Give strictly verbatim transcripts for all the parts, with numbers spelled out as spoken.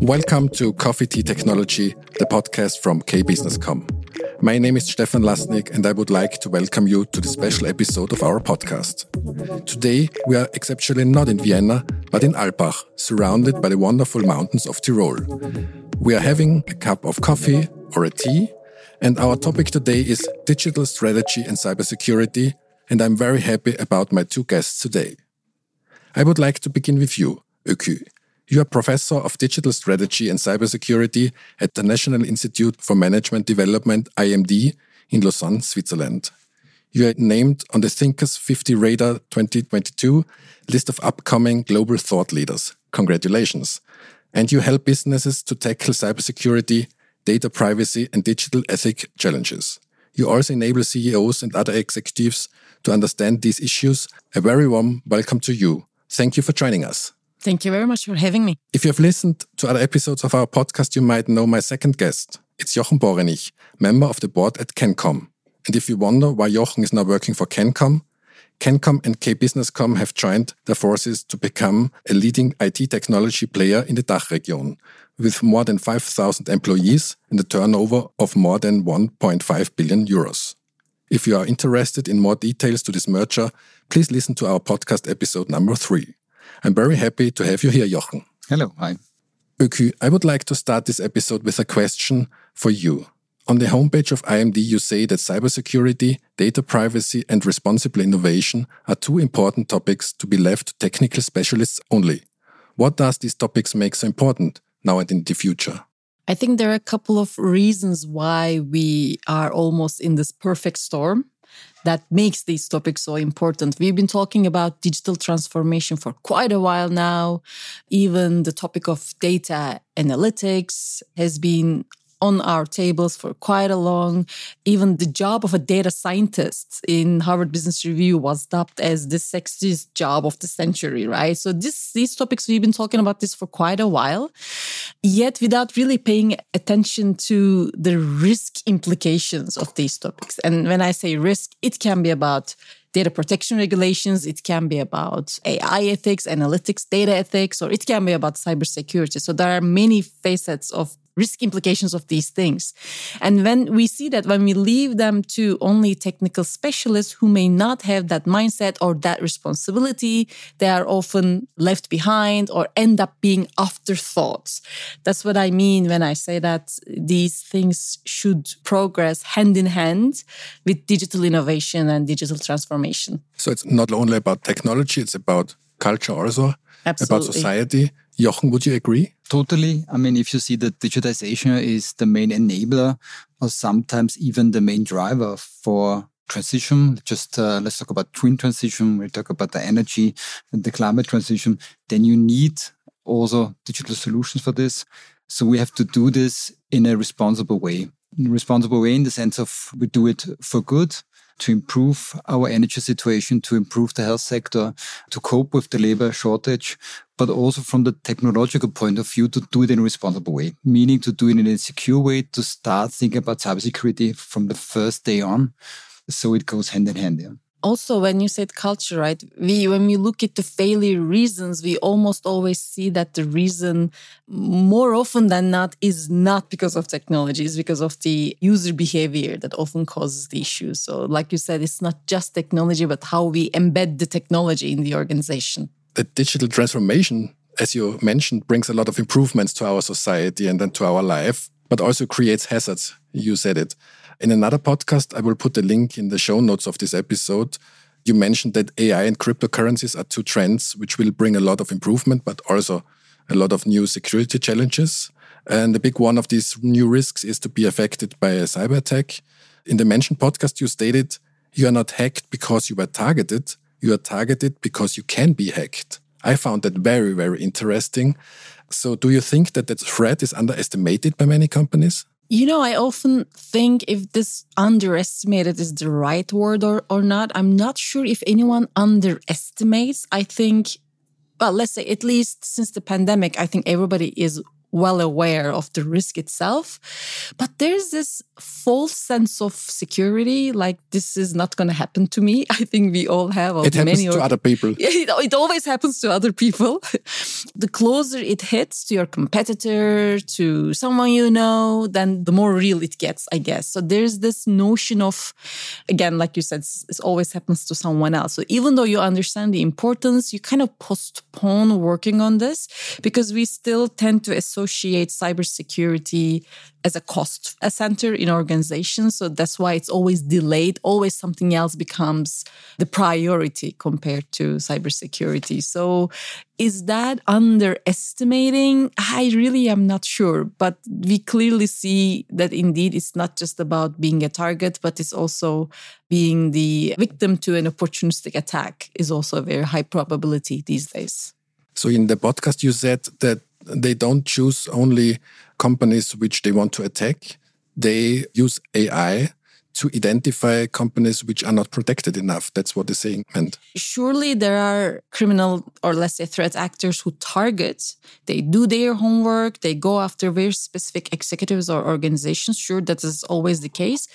Welcome to Coffee, Tea, Technology, the podcast from K Business dot com. My name is Stefan Lasnik, and I would like to welcome you to the special episode of our podcast. Today, we are exceptionally not in Vienna, but in Alpbach, surrounded by the wonderful mountains of Tyrol. We are having a cup of coffee or a tea, and our topic today is digital strategy and cybersecurity, and I'm very happy about my two guests today. I would like to begin with you, Öykü. You are Professor of Digital Strategy and Cybersecurity at the National Institute for Management Development, I M D, in Lausanne, Switzerland. You are named on the Thinkers fifty Radar twenty twenty-two list of upcoming global thought leaders. Congratulations. And you help businesses to tackle cybersecurity, data privacy, and digital ethic challenges. You also enable C E Os and other executives to understand these issues. A very warm welcome to you. Thank you for joining us. Thank you very much for having me. If you have listened to other episodes of our podcast, you might know my second guest. It's Jochen Borenich, member of the board at CANCOM. And if you wonder why Jochen is now working for CANCOM, CANCOM and K Business dot com have joined their forces to become a leading I T technology player in the DACH region, with more than five thousand employees and a turnover of more than one point five billion euros. If you are interested in more details to this merger, please listen to our podcast episode number three. I'm very happy to have you here, Jochen. Hello, hi. Öykü, I would like to start this episode with a question for you. On the homepage of I M D, you say that cybersecurity, data privacy and responsible innovation are two important topics to be left to technical specialists only. What does these topics make so important now and in the future? I think there are a couple of reasons why we are almost in this perfect storm that makes these topics so important. We've been talking about digital transformation for quite a while now. Even the topic of data analytics has been on our tables for quite a long. Even the job of a data scientist in Harvard Business Review was dubbed as the sexiest job of the century, right? So this, these topics, we've been talking about this for quite a while, yet without really paying attention to the risk implications of these topics. And when I say risk, it can be about data protection regulations, it can be about A I ethics, analytics, data ethics, or it can be about cybersecurity. So there are many facets of risk implications of these things. And when we see that, when we leave them to only technical specialists who may not have that mindset or that responsibility, they are often left behind or end up being afterthoughts. That's what I mean when I say that these things should progress hand in hand with digital innovation and digital transformation. So it's not only about technology, it's about culture also. Absolutely. About society. Jochen, would you agree? Totally. I mean, if you see that digitization is the main enabler or sometimes even the main driver for transition, just uh, let's talk about green transition, we'll talk about the energy and the climate transition, then you need also digital solutions for this. So we have to do this in a responsible way. In a responsible way in the sense of we do it for good, to improve our energy situation, to improve the health sector, to cope with the labor shortage, but also from the technological point of view, to do it in a responsible way, meaning to do it in a secure way, to start thinking about cybersecurity from the first day on. So it goes hand in hand. Yeah. Also, when you said culture, right, we, when we look at the failure reasons, we almost always see that the reason more often than not is not because of technology, it's because of the user behavior that often causes the issue. So like you said, it's not just technology, but how we embed the technology in the organization. The digital transformation, as you mentioned, brings a lot of improvements to our society and then to our life, but also creates hazards. You said it. In another podcast, I will put a link in the show notes of this episode. You mentioned that A I and cryptocurrencies are two trends which will bring a lot of improvement, but also a lot of new security challenges. And the big one of these new risks is to be affected by a cyber attack. In the mentioned podcast, you stated, you are not hacked because you were targeted. You are targeted because you can be hacked. I found that very, very interesting. So do you think that that threat is underestimated by many companies? You know, I often think if this underestimated is the right word or, or not, I'm not sure if anyone underestimates. I think, well, let's say at least since the pandemic, I think everybody is well aware of the risk itself. But there's this false sense of security, like this is not going to happen to me. I think we all have. It happens many or- to other people. It, it always happens to other people. The closer it hits to your competitor, to someone you know, then the more real it gets, I guess. So there's this notion of, again, like you said, it always happens to someone else. So even though you understand the importance, you kind of postpone working on this because we still tend to assume associate cybersecurity as a cost a center in organizations. So that's why it's always delayed. Always something else becomes the priority compared to cybersecurity. So is that underestimating? I really am not sure. But we clearly see that indeed it's not just about being a target, but it's also being the victim to an opportunistic attack is also a very high probability these days. So in the podcast, you said that they don't choose only companies which they want to attack. They use A I to identify companies which are not protected enough. That's what they're saying. And surely there are criminal or let's say threat actors who target. They do their homework. They go after very specific executives or organizations. Sure, that is always the case.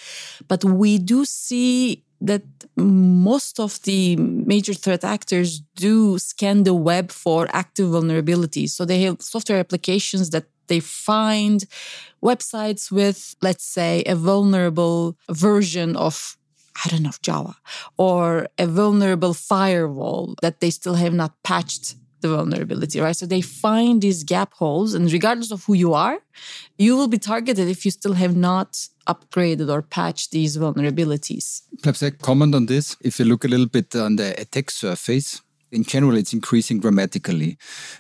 But we do see that most of the major threat actors do scan the web for active vulnerabilities. So they have software applications that they find websites with, let's say, a vulnerable version of, I don't know, Java, or a vulnerable firewall that they still have not patched the vulnerability, right? So they find these gap holes, and regardless of who you are, you will be targeted if you still have not upgraded or patched these vulnerabilities. Perhaps a comment on this. If you look a little bit on the attack surface, in general, it's increasing dramatically.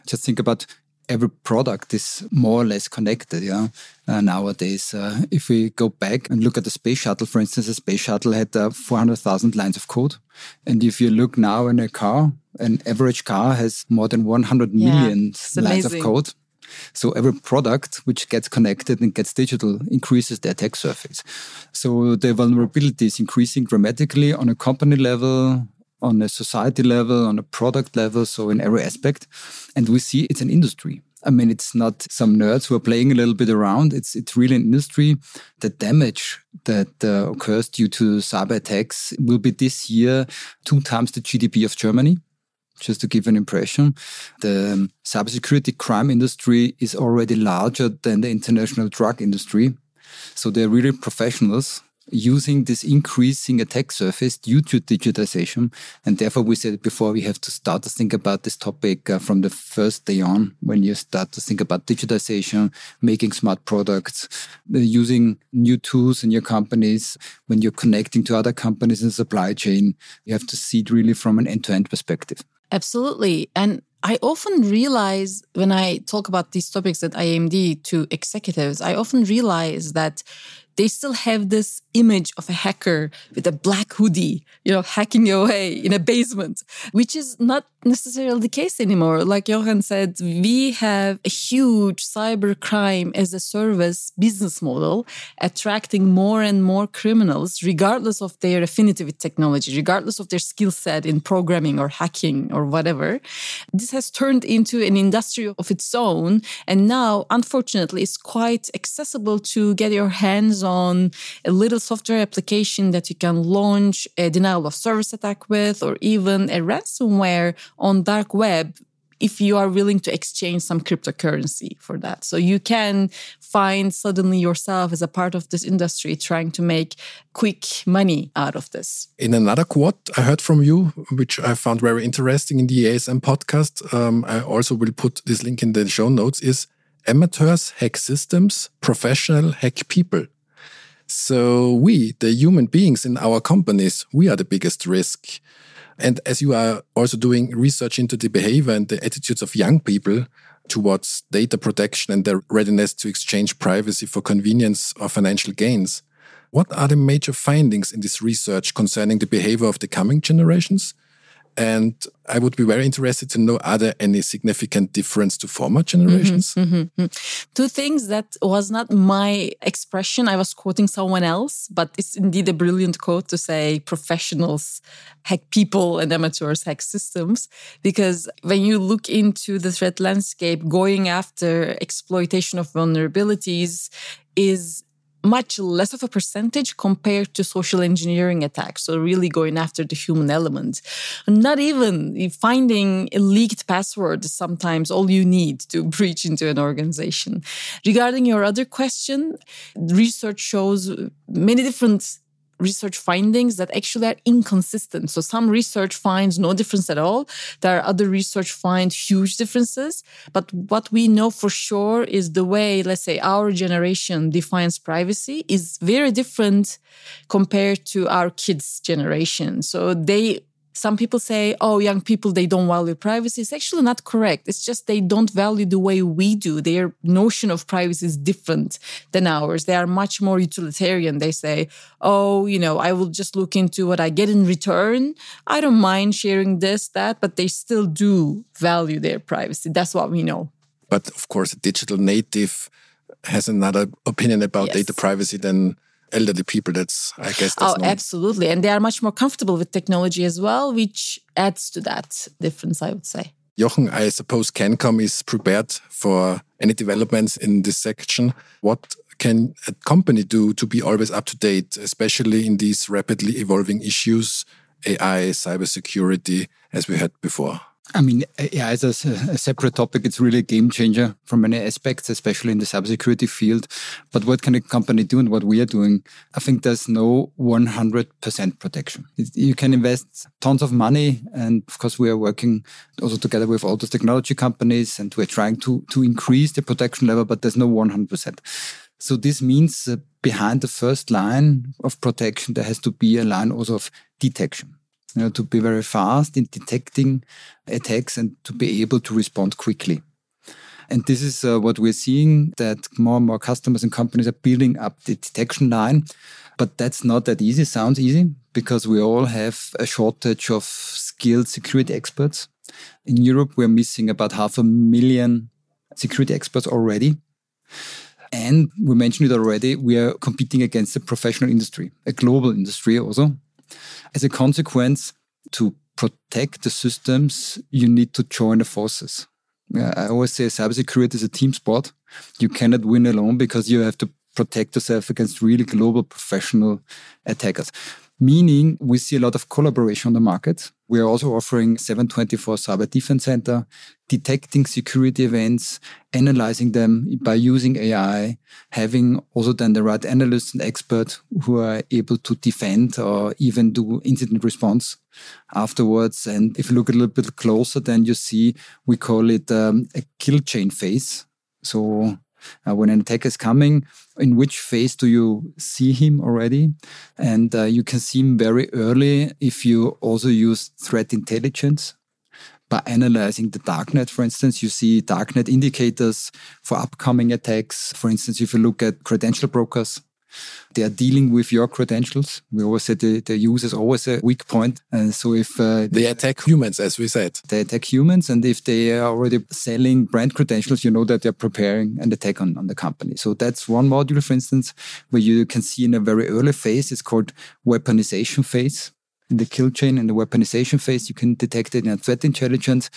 Just think about every product is more or less connected, yeah. Uh, nowadays, uh, if we go back and look at the space shuttle, for instance, the space shuttle had uh, four hundred thousand lines of code. And if you look now in a car, an average car has more than one hundred yeah, million lines of code. So every product which gets connected and gets digital increases the attack surface. So the vulnerability is increasing dramatically on a company level, on a society level, on a product level, so in every aspect. And we see it's an industry. I mean, it's not some nerds who are playing a little bit around. It's it's really an industry. The damage that uh, occurs due to cyber attacks will be this year two times the G D P of Germany. Just to give an impression, the cybersecurity crime industry is already larger than the international drug industry. So they're really professionals using this increasing attack surface due to digitization. And therefore, we said before, we have to start to think about this topic uh, from the first day on, when you start to think about digitization, making smart products, uh, using new tools in your companies, when you're connecting to other companies in the supply chain, you have to see it really from an end-to-end perspective. Absolutely. And I often realize when I talk about these topics at I M D to executives, I often realize that they still have this image of a hacker with a black hoodie, you know, hacking away in a basement, which is not necessarily the case anymore. Like Jochen said, we have a huge cybercrime as a service business model, attracting more and more criminals, regardless of their affinity with technology, regardless of their skill set in programming or hacking or whatever. This has turned into an industry of its own. And now, unfortunately, it's quite accessible to get your hands on a little software application that you can launch a denial of service attack with, or even a ransomware on dark web if you are willing to exchange some cryptocurrency for that. So you can find suddenly yourself as a part of this industry trying to make quick money out of this. In another quote I heard from you, which I found very interesting in the A S M podcast, um, I also will put this link in the show notes, is amateurs hack systems, professional hack people. So we, the human beings in our companies, we are the biggest risk. And as you are also doing research into the behavior and the attitudes of young people towards data protection and their readiness to exchange privacy for convenience or financial gains, what are the major findings in this research concerning the behavior of the coming generations? And I would be very interested to know, are there any significant difference to former generations? Mm-hmm, mm-hmm. Two things that was not my expression. I was quoting someone else, but it's indeed a brilliant quote to say professionals hack people and amateurs hack systems. Because when you look into the threat landscape, going after exploitation of vulnerabilities is much less of a percentage compared to social engineering attacks. So really going after the human element. Not even finding a leaked password is sometimes all you need to breach into an organization. Regarding your other question, research shows many different research findings that actually are inconsistent. So some research finds no difference at all. There are other research find huge differences. But what we know for sure is the way, let's say, our generation defines privacy is very different compared to our kids' generation. So they... Some people say, oh, young people, they don't value privacy. It's actually not correct. It's just they don't value the way we do. Their notion of privacy is different than ours. They are much more utilitarian. They say, oh, you know, I will just look into what I get in return. I don't mind sharing this, that, but they still do value their privacy. That's what we know. But of course, a digital native has another opinion about yes. data privacy than elderly people. That's, I guess, that's Oh, known. Absolutely. And they are much more comfortable with technology as well, which adds to that difference, I would say. Jochen, I suppose CANCOM is prepared for any developments in this section. What can a company do to be always up to date, especially in these rapidly evolving issues, A I, cybersecurity, as we had before? I mean, yeah, as a, a separate topic, it's really a game changer from many aspects, especially in the cybersecurity field. But what can a company do and what we are doing? I think there's no one hundred percent protection. It, you can invest tons of money. And of course, we are working also together with all those technology companies and we're trying to, to increase the protection level, but there's no one hundred percent. So this means uh, behind the first line of protection, there has to be a line also of detection. You know, to be very fast in detecting attacks and to be able to respond quickly. And this is uh, what we're seeing, that more and more customers and companies are building up the detection line. But that's not that easy. Sounds easy because we all have a shortage of skilled security experts. In Europe, we're missing about half a million security experts already. And we mentioned it already, we are competing against a professional industry, a global industry also. As a consequence, to protect the systems, you need to join the forces. I always say cybersecurity is a team sport. You cannot win alone because you have to protect yourself against really global professional attackers. Meaning we see a lot of collaboration on the market. We are also offering seven twenty-four Cyber Defense Center, detecting security events, analyzing them by using A I, having also then the right analysts and experts who are able to defend or even do incident response afterwards. And if you look a little bit closer, then you see we call it um, a kill chain phase. So Uh, when an attack is coming, in which phase do you see him already? And uh, you can see him very early if you also use threat intelligence. By analyzing the darknet, for instance, you see darknet indicators for upcoming attacks. For instance, if you look at credential brokers, they are dealing with your credentials. We always say the, the user is always a weak point. And so if uh, they attack humans, as we said, they attack humans. And if they are already selling brand credentials, you know that they're preparing an attack on, on the company. So that's one module, for instance, where you can see in a very early phase, it's called weaponization phase. In the kill chain and the weaponization phase, you can detect it in threat intelligence,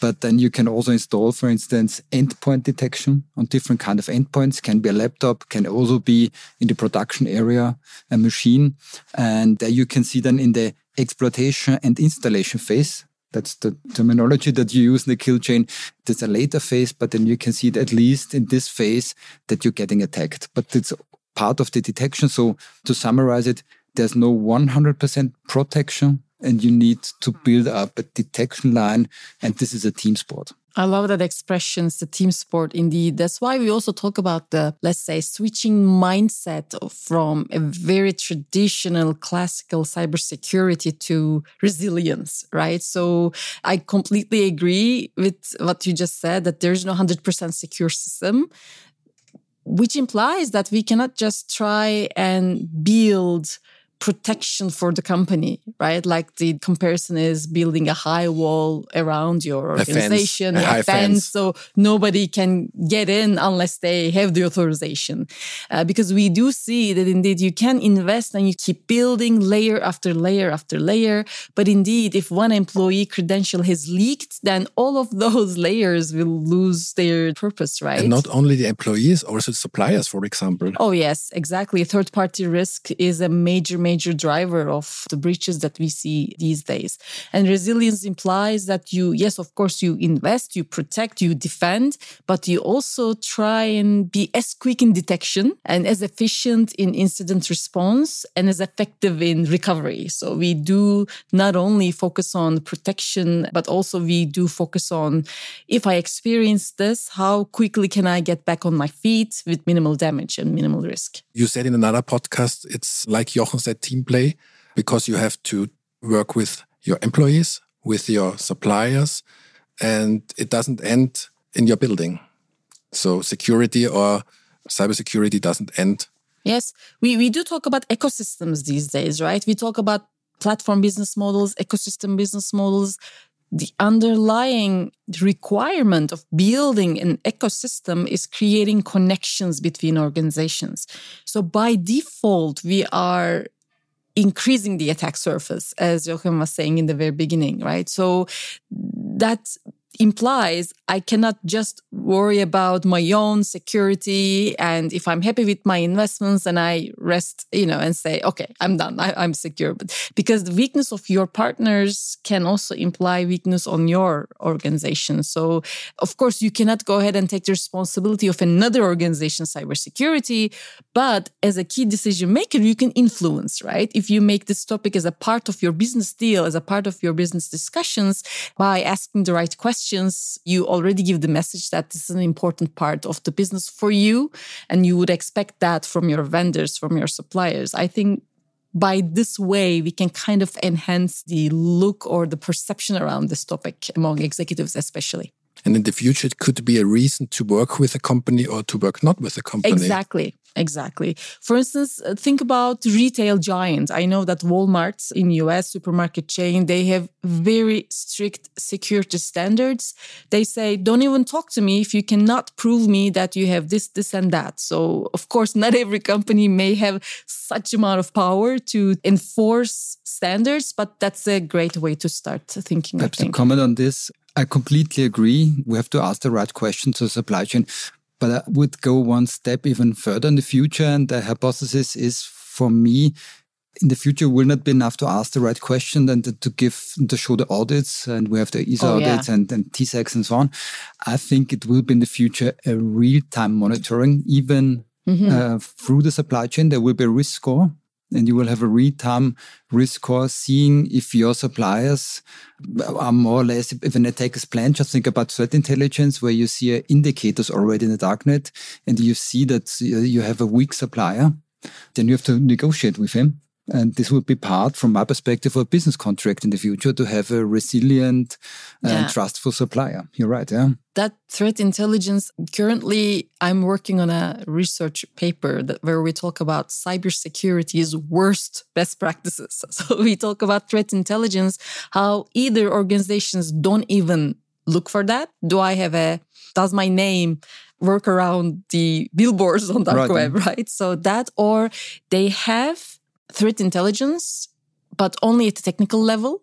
but then you can also install, for instance, endpoint detection on different kind of endpoints. Can be a laptop, can also be in the production area, a machine. And there you can see then in the exploitation and installation phase, that's the terminology that you use in the kill chain. That's a later phase, but then you can see it at least in this phase that you're getting attacked. But it's part of the detection. So to summarize it, there's no one hundred percent protection and you need to build up a detection line. And this is a team sport. I love that expression. It's a team sport indeed. That's why we also talk about the, let's say, switching mindset from a very traditional classical cybersecurity to resilience, right? So I completely agree with what you just said, that there is no one hundred percent secure system. Which implies that we cannot just try and build protection for the company, right? Like the comparison is building a high wall around your organization, a fence, a a fence, fence. So nobody can get in unless they have the authorization. Uh, because we do see that indeed you can invest and you keep building layer after layer after layer. But indeed, if one employee credential has leaked, then all of those layers will lose their purpose, right? And not only the employees, also suppliers, for example. Oh, yes, exactly. Third-party risk is a major, major Major driver of the breaches that we see these days. And resilience implies that you, yes, of course, you invest, you protect, you defend, but you also try and be as quick in detection and as efficient in incident response and as effective in recovery. So we do not only focus on protection, but also we do focus on, if I experience this, how quickly can I get back on my feet with minimal damage and minimal risk? You said in another podcast, it's like Jochen said, team play, because you have to work with your employees, with your suppliers, and it doesn't end in your building. So security or cybersecurity doesn't end. Yes, we, we do talk about ecosystems these days, right? We talk about platform business models, ecosystem business models. The underlying requirement of building an ecosystem is creating connections between organizations. So by default, we are increasing the attack surface, as Jochen was saying in the very beginning, right? So that implies I cannot just worry about my own security, and if I'm happy with my investments and I rest, you know, and say, okay, I'm done, I, I'm secure. But because the weakness of your partners can also imply weakness on your organization. So, of course, you cannot go ahead and take the responsibility of another organization's cybersecurity, but as a key decision maker, you can influence, right? If you make this topic as a part of your business deal, as a part of your business discussions, by asking the right questions, you already give the message that this is an important part of the business for you, and you would expect that from your vendors, from your suppliers. I think by this way, we can kind of enhance the look or the perception around this topic among executives especially. And in the future, it could be a reason to work with a company or to work not with a company. Exactly, exactly. For instance, think about retail giants. I know that Walmart in the U S supermarket chain, they have very strict security standards. They say, don't even talk to me if you cannot prove me that you have this, this and that. So, of course, not every company may have such amount of power to enforce standards, but that's a great way to start thinking. Perhaps to comment on this. I completely agree. We have to ask the right question to the supply chain. But I would go one step even further in the future. And the hypothesis is, for me, in the future will not be enough to ask the right question and to give, to show the audits. And we have the I S O oh, audits yeah. and, and T S E X and so on. I think it will be in the future a real-time monitoring, even mm-hmm. uh, through the supply chain. There will be a risk score. And you will have a real-time risk score, seeing if your suppliers are more or less, if an attack is planned. Just think about threat intelligence, where you see indicators already in the darknet, and you see that you have a weak supplier. Then you have to negotiate with him. And this would be part, from my perspective, of a business contract in the future, to have a resilient yeah. and trustful supplier. You're right, yeah. That threat intelligence, currently I'm working on a research paper that, where we talk about cybersecurity's worst best practices. So we talk about threat intelligence, how either organizations don't even look for that. Do I have a, does my name work around the billboards on dark right. web, right? So that, or they have threat intelligence, but only at the technical level.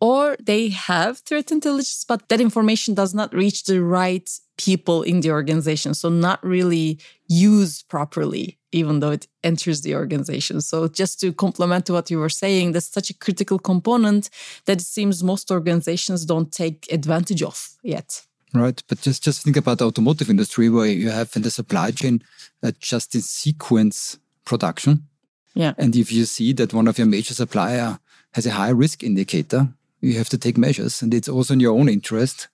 Or they have threat intelligence, but that information does not reach the right people in the organization. So not really used properly, even though it enters the organization. So just to complement what you were saying, that's such a critical component that it seems most organizations don't take advantage of yet. Right, but just, just think about the automotive industry, where you have in the supply chain uh, just in sequence production. Yeah. And if you see that one of your major supplier has a high risk indicator, you have to take measures. And it's also in your own interest,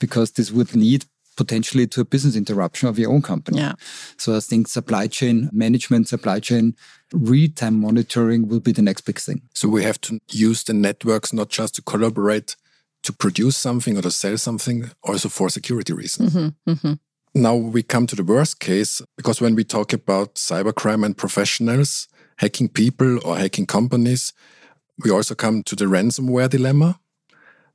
because this would lead potentially to a business interruption of your own company. Yeah. So I think supply chain management, supply chain real-time monitoring will be the next big thing. So we have to use the networks not just to collaborate to produce something or to sell something, also for security reasons. Mm-hmm, mm-hmm. Now we come to the worst case, because when we talk about cybercrime and professionals, hacking people or hacking companies, we also come to the ransomware dilemma.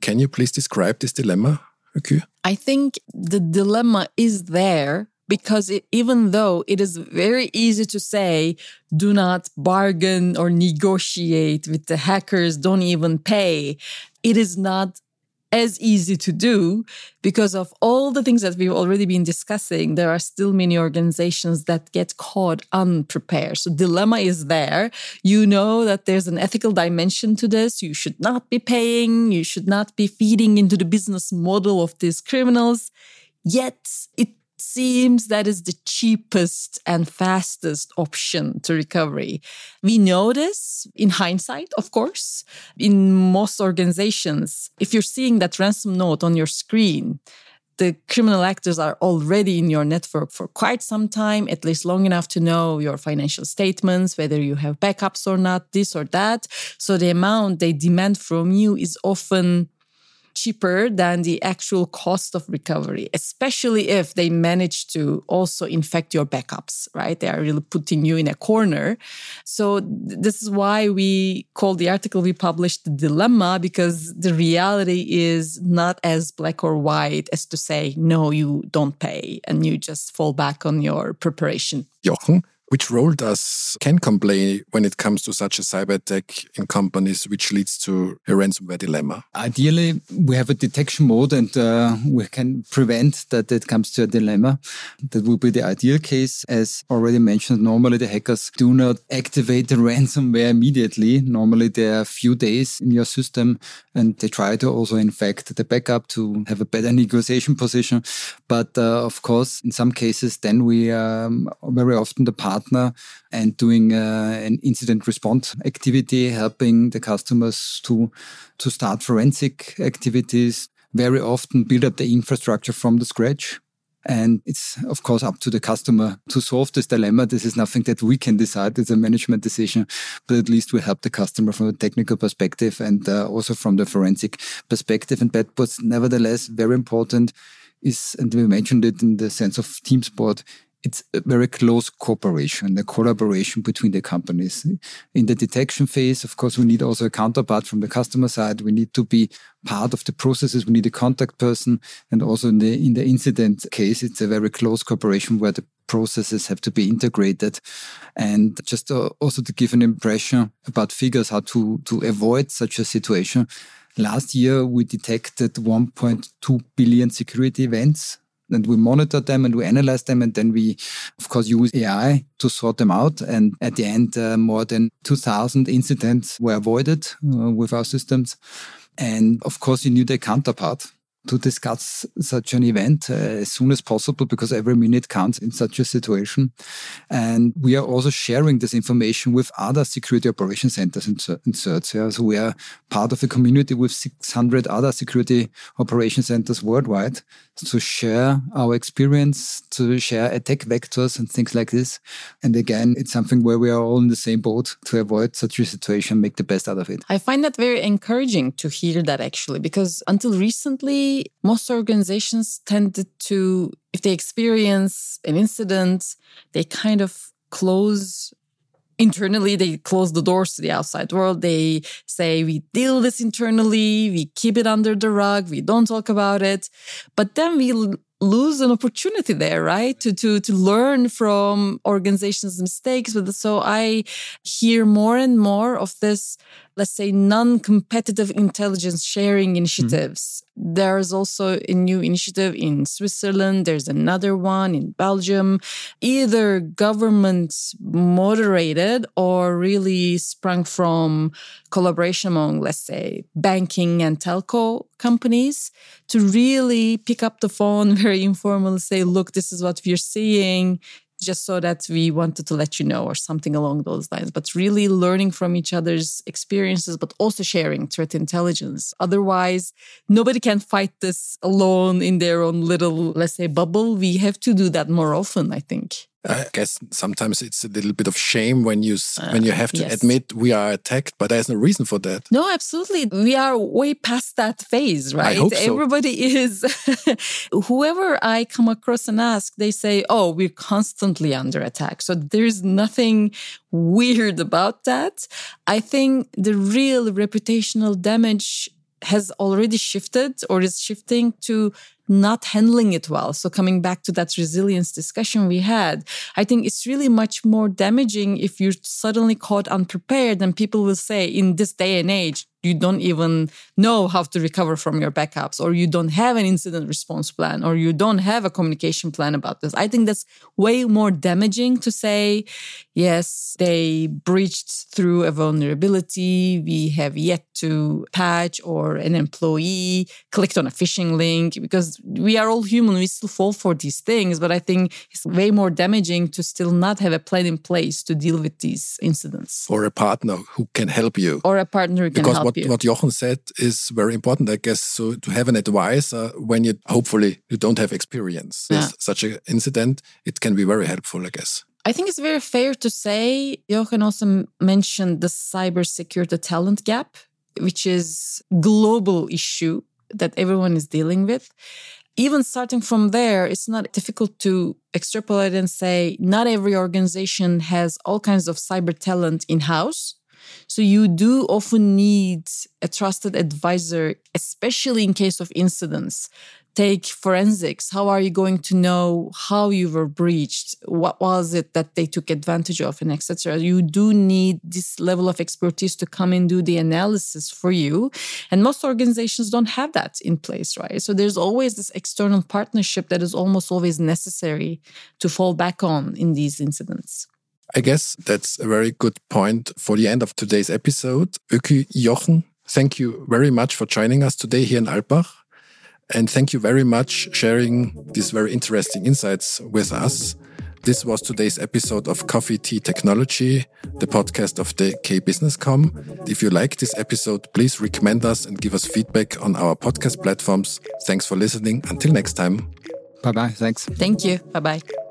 Can you please describe this dilemma, Öykü? I think the dilemma is there because it, even though it is very easy to say, do not bargain or negotiate with the hackers, don't even pay, it is not as easy to do because of all the things that we've already been discussing. There are still many organizations that get caught unprepared. So dilemma is there. You know that there's an ethical dimension to this. You should not be paying. You should not be feeding into the business model of these criminals. Yet it seems that is the cheapest and fastest option to recovery. We know this in hindsight, of course. In most organizations, if you're seeing that ransom note on your screen, the criminal actors are already in your network for quite some time, at least long enough to know your financial statements, whether you have backups or not, this or that. So the amount they demand from you is often cheaper than the actual cost of recovery, especially if they manage to also infect your backups, right? They are really putting you in a corner. So this is why we call the article we published the dilemma, because the reality is not as black or white as to say, no, you don't pay and you just fall back on your preparation. Jochen, which role does CANCOM play when it comes to such a cyber attack in companies, which leads to a ransomware dilemma? Ideally, we have a detection mode and uh, we can prevent that it comes to a dilemma. That would be the ideal case. As already mentioned, normally the hackers do not activate the ransomware immediately. Normally there are a few days in your system and they try to also infect the backup to have a better negotiation position. But uh, of course, in some cases, then we um, very often the part and doing uh, an incident response activity, helping the customers to, to start forensic activities, very often build up the infrastructure from the scratch. And it's, of course, up to the customer to solve this dilemma. This is nothing that we can decide. It's a management decision, but at least we help the customer from a technical perspective and uh, also from the forensic perspective. And that was nevertheless very important is, and we mentioned it in the sense of team sport, it's a very close cooperation, the collaboration between the companies. In the detection phase, of course, we need also a counterpart from the customer side. We need to be part of the processes. We need a contact person. And also in the in the incident case, it's a very close cooperation where the processes have to be integrated. And just to, also to give an impression about figures, how to, to avoid such a situation. Last year, we detected one point two billion security events. And we monitor them and we analyze them. And then we, of course, use A I to sort them out. And at the end, uh, more than two thousand incidents were avoided uh, with our systems. And of course, you need a counterpart to discuss such an event uh, as soon as possible, because every minute counts in such a situation. And we are also sharing this information with other security operation centers and certs. Yeah? So we are part of a community with six hundred other security operation centers worldwide to share our experience, to share attack vectors and things like this. And again, it's something where we are all in the same boat to avoid such a situation, make the best out of it. I find that very encouraging to hear that, actually, because until recently, most organizations tended to, if they experience an incident, they kind of close internally, they close the doors to the outside world. They say, we deal this internally, we keep it under the rug, we don't talk about it. But then we l- lose an opportunity there, right? To, to, to learn from organizations' mistakes. So I hear more and more of this, let's say, non-competitive intelligence sharing initiatives. Mm-hmm. There's also a new initiative in Switzerland. There's another one in Belgium, either government moderated or really sprung from collaboration among, let's say, banking and telco companies to really pick up the phone very informally, say, look, this is what we're seeing, just so that we wanted to let you know, or something along those lines. But really learning from each other's experiences, but also sharing threat intelligence. Otherwise, nobody can fight this alone in their own little, let's say, bubble. We have to do that more often, I think. I guess sometimes it's a little bit of shame when you uh, when you have to yes. admit we are attacked, but there's no reason for that. No, absolutely. We are way past that phase, right? I hope so. Everybody is. Whoever I come across and ask, they say, oh, we're constantly under attack. So there's nothing weird about that. I think the real reputational damage has already shifted or is shifting to not handling it well. So coming back to that resilience discussion we had, I think it's really much more damaging if you're suddenly caught unprepared and people will say in this day and age, you don't even know how to recover from your backups or you don't have an incident response plan or you don't have a communication plan about this. I think that's way more damaging to say, yes, they breached through a vulnerability. We have yet to patch or an employee clicked on a phishing link because we are all human. We still fall for these things. But I think it's way more damaging to still not have a plan in place to deal with these incidents. Or a partner who can help you. Or a partner who can because help What, what Jochen said is very important, I guess. So to have an advisor when you hopefully you don't have experience with yeah. such an incident, it can be very helpful, I guess. I think it's very fair to say, Jochen also mentioned the cybersecurity talent gap, which is a global issue that everyone is dealing with. Even starting from there, it's not difficult to extrapolate and say not every organization has all kinds of cyber talent in-house. So you do often need a trusted advisor, especially in case of incidents. Take forensics. How are you going to know how you were breached? What was it that they took advantage of, and et cetera? You do need this level of expertise to come and do the analysis for you. And most organizations don't have that in place, right? So there's always this external partnership that is almost always necessary to fall back on in these incidents. I guess that's a very good point for the end of today's episode. Öykü, Jochen, thank you very much for joining us today here in Alpbach. And thank you very much sharing these very interesting insights with us. This was today's episode of Coffee, Tea, Technology, the podcast of the K Business dot com. If you like this episode, please recommend us and give us feedback on our podcast platforms. Thanks for listening. Until next time. Bye-bye. Thanks. Thank you. Bye-bye.